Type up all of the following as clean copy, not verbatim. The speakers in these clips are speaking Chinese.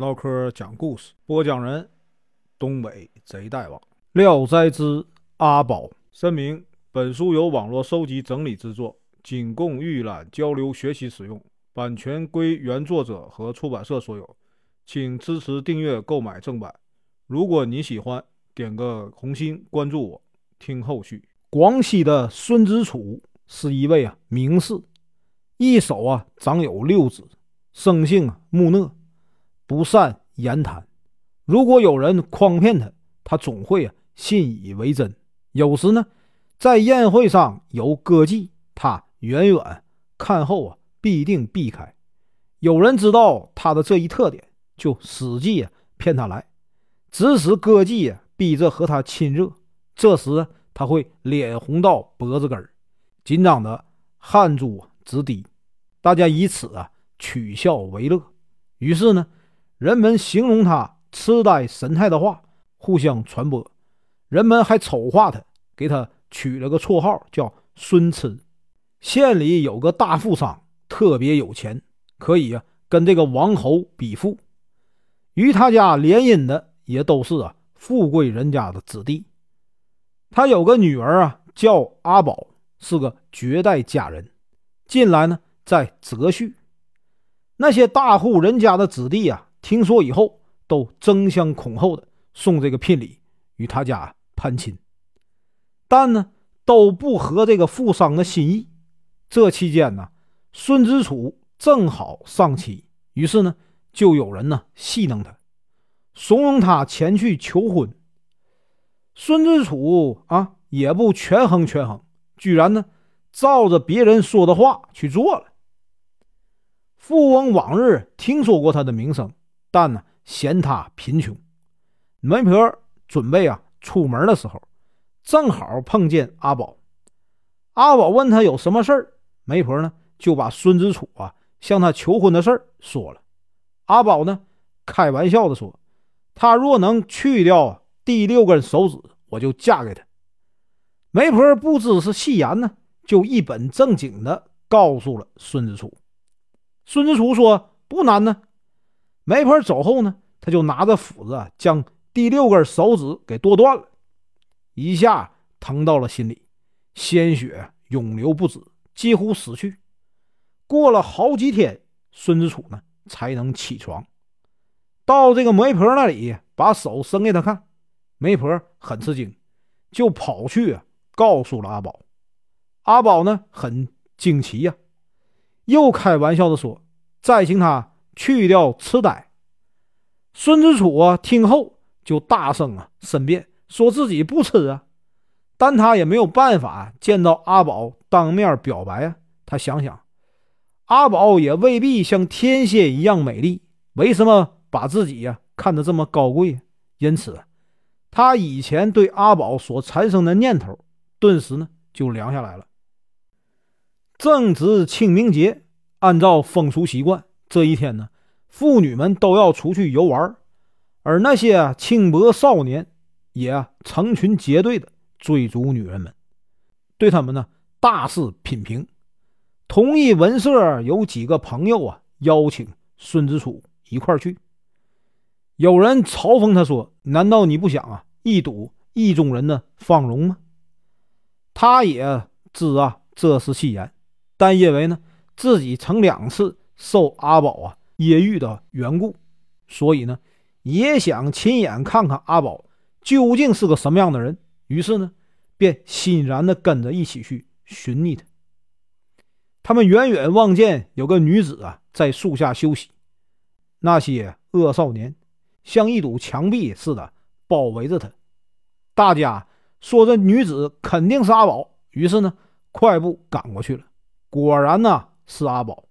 唠嗑讲故事，播讲人东北贼大王，聊斋之阿宝。声明：本书由网络收集整理制作，仅供预览、交流、学习使用，版权归原作者和出版社所有，请支持订阅、购买正版。如果你喜欢，点个红心，关注我，听后续。广西的孙知楚是一位名士，一手长有六指，生性木讷，不善言谈。如果有人诓骗他，他总会信以为真。有时呢，在宴会上有歌妓，他远远看后必定避开。有人知道他的这一特点，就使计骗他来，指使歌妓逼着和他亲热。这时他会脸红到脖子根儿，紧张的汗珠直滴。大家以此取笑为乐。于是呢，人们形容他痴呆神态的话互相传播，人们还丑化他，给他取了个绰号叫孙痴。县里有个大富商，特别有钱，可以跟这个王侯比富。与他家联姻的也都是富贵人家的子弟。他有个女儿叫阿宝，是个绝代佳人。近来呢，在择婿，那些大户人家的子弟听说以后，都争相恐后的送这个聘礼与他家攀亲，但呢都不合这个富商的心意。这期间呢，孙知楚正好丧妻，于是呢就有人呢戏弄他，怂恿他前去求婚。孙知楚也不权衡，居然呢照着别人说的话去做了。富翁往日听说过他的名声，但呢嫌他贫穷。媒婆准备出门的时候，正好碰见阿宝。阿宝问他有什么事儿，媒婆呢就把孙知楚向他求婚的事儿说了。阿宝呢开玩笑的说，他若能去掉第六根手指，我就嫁给他。媒婆不知是戏言呢，就一本正经的告诉了孙知楚。孙知楚说不难呢。媒婆走后呢，他就拿着斧子将第六根手指给剁断了，一下疼到了心里，鲜血涌流不止，几乎死去。过了好几天，孙知楚呢才能起床，到这个媒婆那里把手伸给他看。媒婆很吃惊，就跑去告诉了阿宝。阿宝呢很惊奇又开玩笑的说，再请他去掉痴呆。孙知楚听后就大声申辩，说自己不痴但他也没有办法见到阿宝当面表白他想想，阿宝也未必像天仙一样美丽，为什么把自己看得这么高贵？因此他以前对阿宝所产生的念头顿时呢就凉下来了。正值清明节，按照风俗习惯，这一天呢妇女们都要出去游玩，而那些轻薄少年也成群结队的追逐女人们，对他们呢大肆品评。同一文社有几个朋友邀请孙知楚一块去。有人嘲讽他说，难道你不想一睹意中人的芳容吗？他也知这是戏言，但因为呢自己曾两次受阿宝揶揄的缘故，所以呢也想亲眼看看阿宝究竟是个什么样的人。于是呢便欣然的跟着一起去寻觅他。他们远远望见有个女子在树下休息，那些恶少年像一堵墙壁似的包围着他。大家说这女子肯定是阿宝，于是呢快步赶过去了。果然呢是阿宝，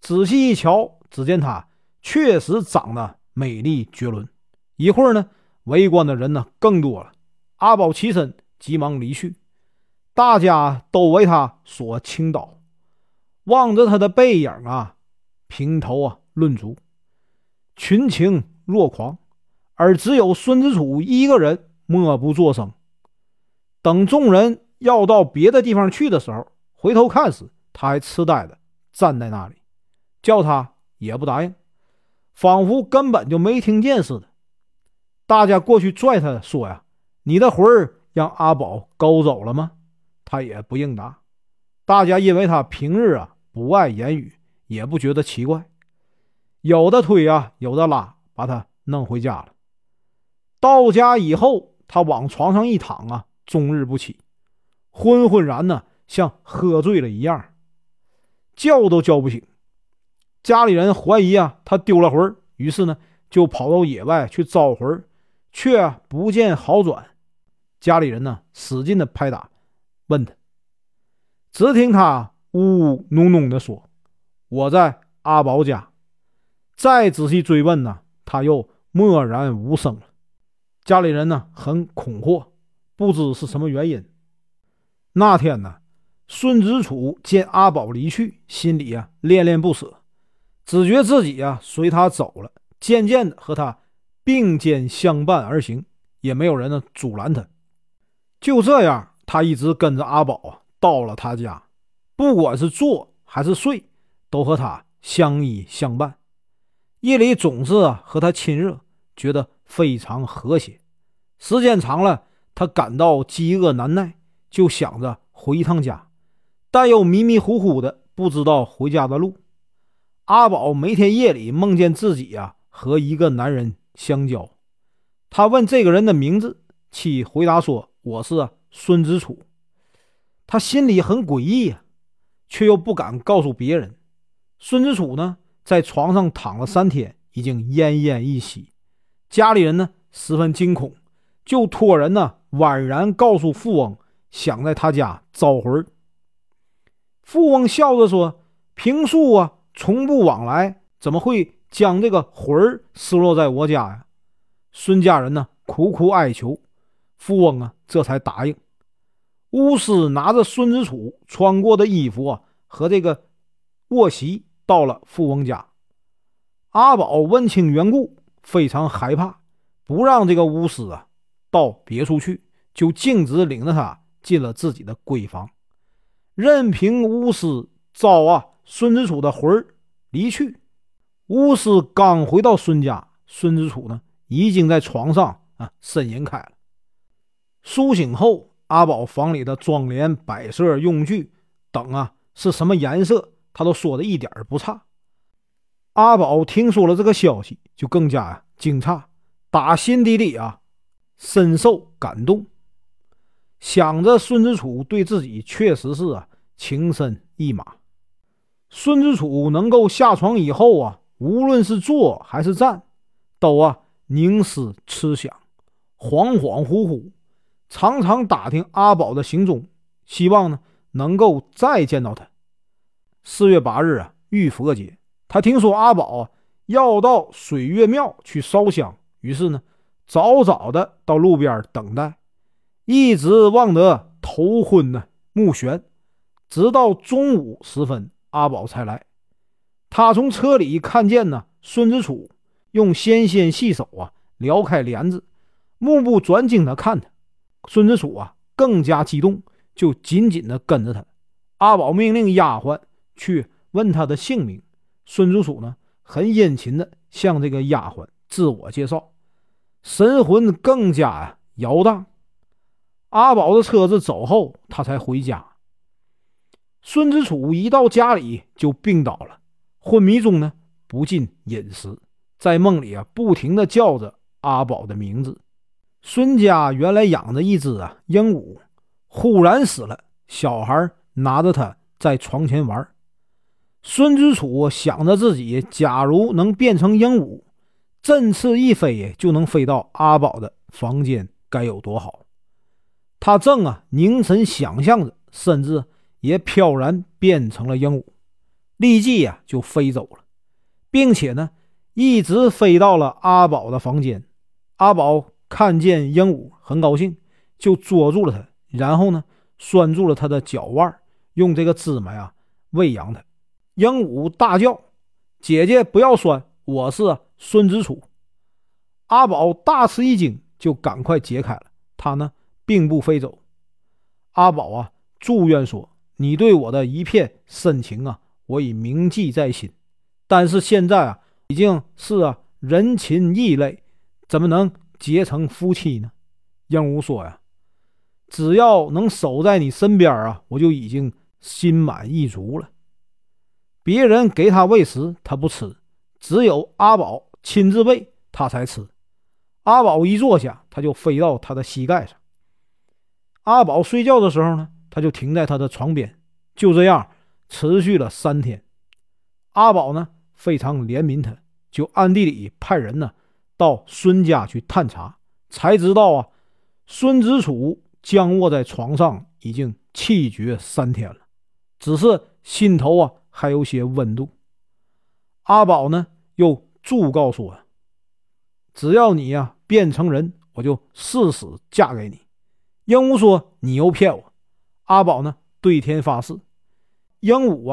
仔细一瞧，只见她确实长得美丽绝伦。一会儿呢围观的人呢更多了，阿宝起身急忙离去，大家都为他所倾倒，望着他的背影评头论足，群情若狂。而只有孙知楚一个人默不作声。等众人要到别的地方去的时候，回头看时，他还痴呆的站在那里，叫他也不答应。仿佛根本就没听见似的。大家过去拽他说呀，你的魂儿让阿宝勾走了吗？他也不应答。大家因为他平日不爱言语，也不觉得奇怪，有的推有的拉，把他弄回家了。到家以后，他往床上一躺终日不起，昏昏然像喝醉了一样，叫都叫不醒。家里人怀疑他丢了魂，于是就跑到野外去招魂，却不见好转。家里人使劲的拍打，问他，只听他呜呜哝哝的说，我在阿宝家。再仔细追问他又默然无声了。家里人很恐惑，不知是什么原因。那天孙子楚见阿宝离去，心里恋恋不舍，只觉自己随他走了，渐渐的和他并肩相伴而行，也没有人阻拦他。就这样，他一直跟着阿宝到了他家，不管是坐还是睡，都和他相依相伴。夜里总是和他亲热，觉得非常和谐。时间长了，他感到饥饿难耐，就想着回一趟家，但又迷迷糊糊的不知道回家的路。阿宝每天夜里梦见自己和一个男人相交，他问这个人的名字，其回答说，我是孙子楚。他心里很诡异却又不敢告诉别人。孙子楚在床上躺了3天，已经奄奄一息。家里人十分惊恐，就托人宛然告诉富翁，想在他家招魂。富翁笑着说，平素从不往来，怎么会将这个魂失落在我家呀？孙家人苦苦哀求，富翁这才答应。巫师拿着孙子楚穿过的衣服和这个卧席到了富翁家。阿宝问清缘故，非常害怕，不让这个巫师到别处去，就径直领着他进了自己的闺房，任凭巫师招孙子楚的魂离去。巫师刚回到孙家，孙子楚已经在床上呻吟开了。苏醒后，阿宝房里的妆帘摆设用具等是什么颜色，他都说的一点不差。阿宝听说了这个消息，就更加惊诧，打心底里深受感动，想着孙子楚对自己确实是情深意马。孙子楚能够下床以后无论是坐还是站，都凝思痴想，恍恍惚惚，常常打听阿宝的行踪，希望能够再见到他。4月8日浴佛节，他听说阿宝要到水月庙去烧香，于是早早的到路边等待，一直望得头昏目眩，直到中午时分，阿宝才来。他从车里看见孙子楚用纤细手撩开帘子，目不转睛的看他。孙子楚更加激动，就紧紧的跟着他。阿宝命令丫鬟去问他的姓名，孙子楚很殷勤的向这个丫鬟自我介绍，神魂更加摇荡。阿宝的车子走后，他才回家。孙子楚一到家里就病倒了，昏迷中不进饮食，在梦里不停的叫着阿宝的名字。孙家原来养着一只鹦鹉，忽然死了，小孩拿着它在床前玩。孙子楚想着自己假如能变成鹦鹉，振翅一飞就能飞到阿宝的房间，该有多好。他正凝神想象着，甚至也飘然变成了鹦鹉，立即就飞走了，并且一直飞到了阿宝的房间。阿宝看见鹦鹉很高兴，就捉住了它，然后拴住了它的脚腕，用这个芝麻喂养它。鹦鹉大叫，姐姐不要拴，我是孙子楚。阿宝大吃一惊，就赶快解开了它，并不飞走。阿宝祝愿说，你对我的一片深情我已铭记在心，但是现在已经是人禽异类，怎么能结成夫妻呢？燕武说呀，只要能守在你身边我就已经心满意足了。别人给他喂食他不吃，只有阿宝亲自喂他才吃。阿宝一坐下，他就飞到他的膝盖上。阿宝睡觉的时候呢，他就停在他的床边，就这样持续了3天。阿宝呢非常怜悯他，就暗地里派人呢到孙家去探查，才知道孙子楚僵卧在床上已经气绝3天了，只是心头还有些温度。阿宝呢又祝告诉我，只要你变成人，我就誓死嫁给你。英武说，你又骗我。阿宝呢对天发誓。英武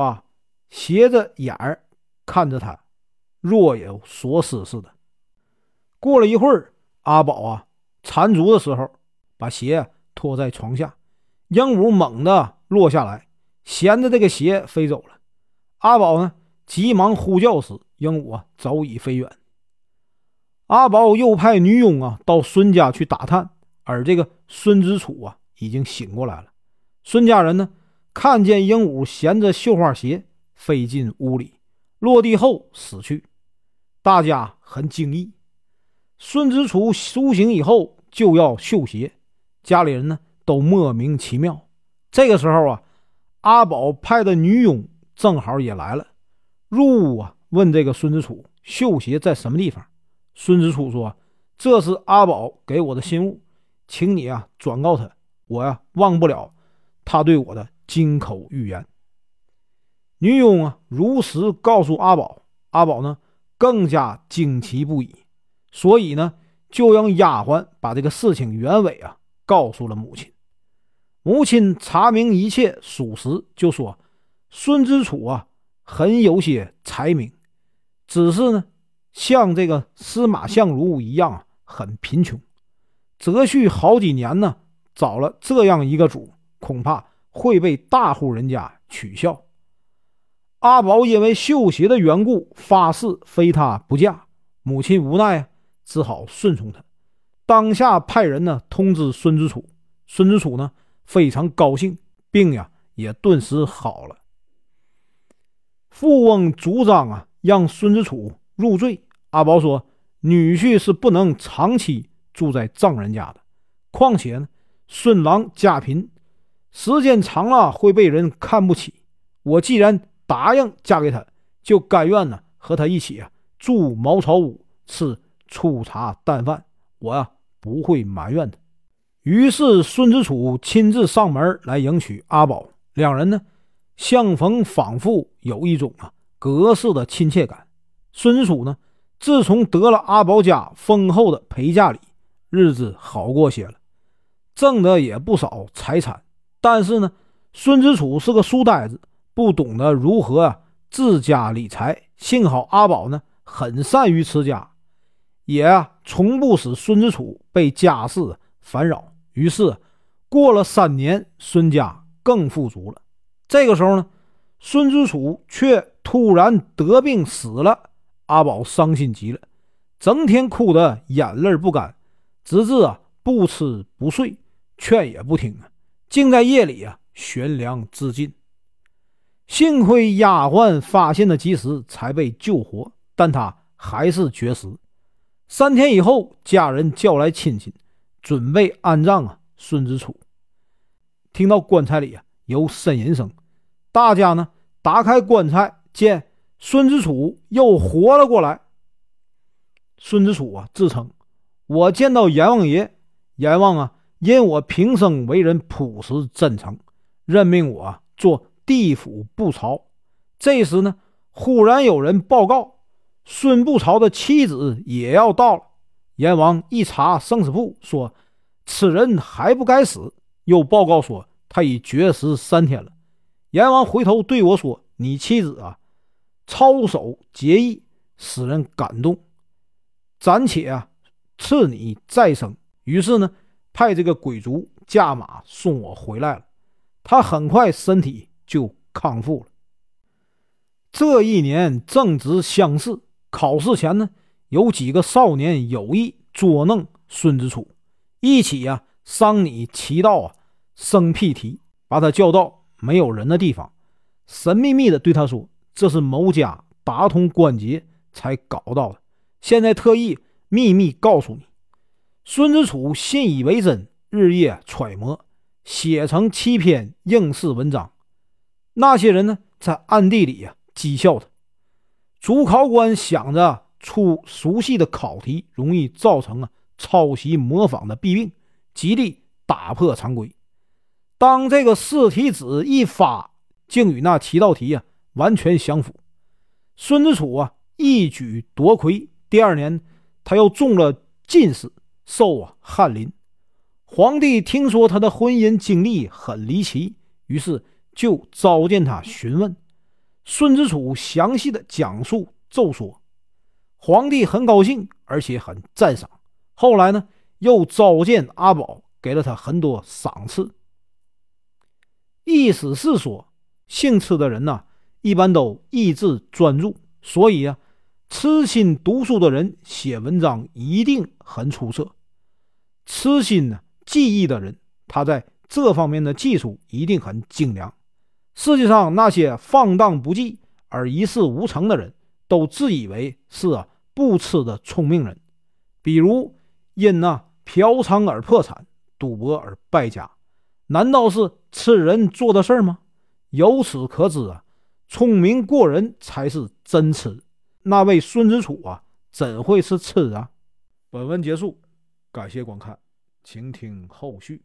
斜着眼儿看着他，若有所思似的。过了一会儿，阿宝缠足的时候把鞋脱在床下，英武猛地落下来，衔着这个鞋飞走了。阿宝呢急忙呼叫时，英武早已飞远。阿宝又派女佣到孙家去打探，而这个孙子楚已经醒过来了。孙家人呢看见鹦鹉衔着绣花鞋飞进屋里，落地后死去，大家很惊异。孙子楚苏醒以后就要绣鞋，家里人呢都莫名其妙。这个时候阿宝派的女佣正好也来了，入屋问这个孙子楚绣鞋在什么地方。孙子楚说，这是阿宝给我的信物，请你转告他，我忘不了他对我的金口玉言。女佣如实告诉阿宝，阿宝呢更加惊奇不已，所以呢就让丫鬟把这个事情原委告诉了母亲。母亲查明一切属实，就说孙之楚很有些才名，只是呢像这个司马相如一样很贫穷。择婿好几年呢，找了这样一个主，恐怕会被大户人家取笑。阿宝因为绣鞋的缘故发誓非他不嫁，母亲无奈只好顺从他。当下派人呢通知孙子楚，孙子楚呢非常高兴，病也顿时好了。富翁主张让孙子楚入赘，阿宝说女婿是不能长期住在丈人家的，况且呢顺郎嫁贫时间长了会被人看不起，我既然答应嫁给他，就甘愿呢和他一起住茅草屋，吃粗茶淡饭，我不会埋怨的。于是孙子楚亲自上门来迎娶阿宝，两人呢相逢仿佛有一种隔世的亲切感。孙子楚呢自从得了阿宝家丰厚的陪嫁礼，日子好过些了，挣得也不少财产。但是呢孙子楚是个书呆子，不懂得如何治家理财，幸好阿宝呢很善于持家，也从不使孙子楚被家事烦扰。于是过了3年，孙家更富足了。这个时候呢孙子楚却突然得病死了，阿宝伤心极了，整天哭得眼泪不干，直至不吃不睡，劝也不听，竟在夜里悬梁自尽。幸亏丫鬟发现的及时，才被救活，但他还是绝食。3天以后，家人叫来亲戚，准备安葬孙子楚。听到棺材里有呻吟声，大家呢打开棺材，见孙子楚又活了过来。孙子楚自称，我见到阎王爷，阎王因我平生为人朴实真诚，任命我做地府部曹。这时呢忽然有人报告，孙部曹的妻子也要到了。阎王一查生死簿，说此人还不该死，又报告说他已绝食3天了。阎王回头对我说，你妻子操守节义，使人感动，暂且赐你再生。于是呢派这个鬼卒驾马送我回来了，他很快身体就康复了。这一年正值乡试，考试前呢，有几个少年有意捉弄孙子楚，一起啊商拟其道啊生僻题，把他叫到没有人的地方，神秘秘的对他说，这是某家打通关节才搞到的，现在特意秘密告诉你。孙子楚信以为真，日夜揣摩，写成7篇应试文章。那些人呢，在暗地里啊讥笑他。主考官想着出熟悉的考题容易造成抄袭模仿的弊病，极力打破常规。当这个试题纸一发，竟与那七道题啊完全相符。孙子楚啊一举夺魁，第二年他又中了进士，授翰林。皇帝听说他的婚姻经历很离奇，于是就召见他询问。孙子楚详细的讲述奏说，皇帝很高兴，而且很赞赏。后来呢，又召见阿宝，给了他很多赏赐。意思是说，姓吃的人呢，一般都意志专注，所以啊，痴心读书的人写文章一定很出色。痴心呢，记忆的人，他在这方面的技术一定很精良。世界上那些放荡不羁而一事无成的人，都自以为是不痴的聪明人，比如因嫖娼而破产，赌博而败家，难道是痴人做的事吗？由此可知聪明过人才是真痴，那位孙子楚怎会是痴啊？本文结束，感谢观看，请听后续。